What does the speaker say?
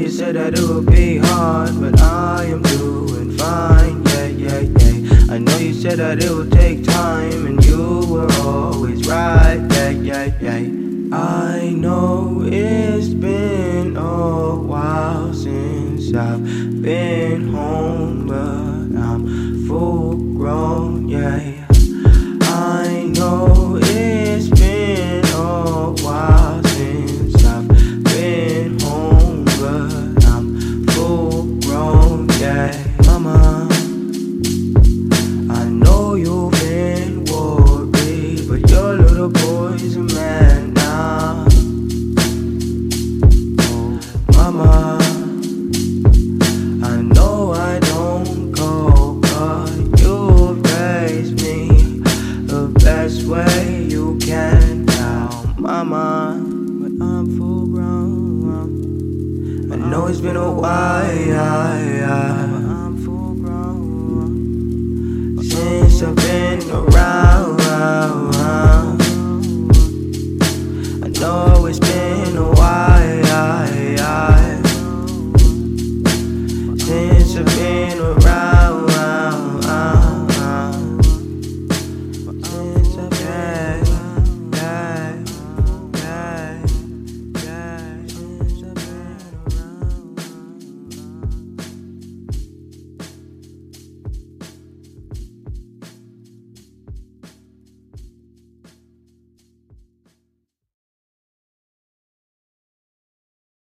you said that it would be hard, but I am doing fine, yeah, yeah, yeah. I know you said that it would take time, and you were always right, yeah, yeah, yeah. I know it's been a while since I've been home, but I'm full grown, yeah. Way you can now, mama, but I'm full grown. I know it's been a while, but I'm full grown since I've been around.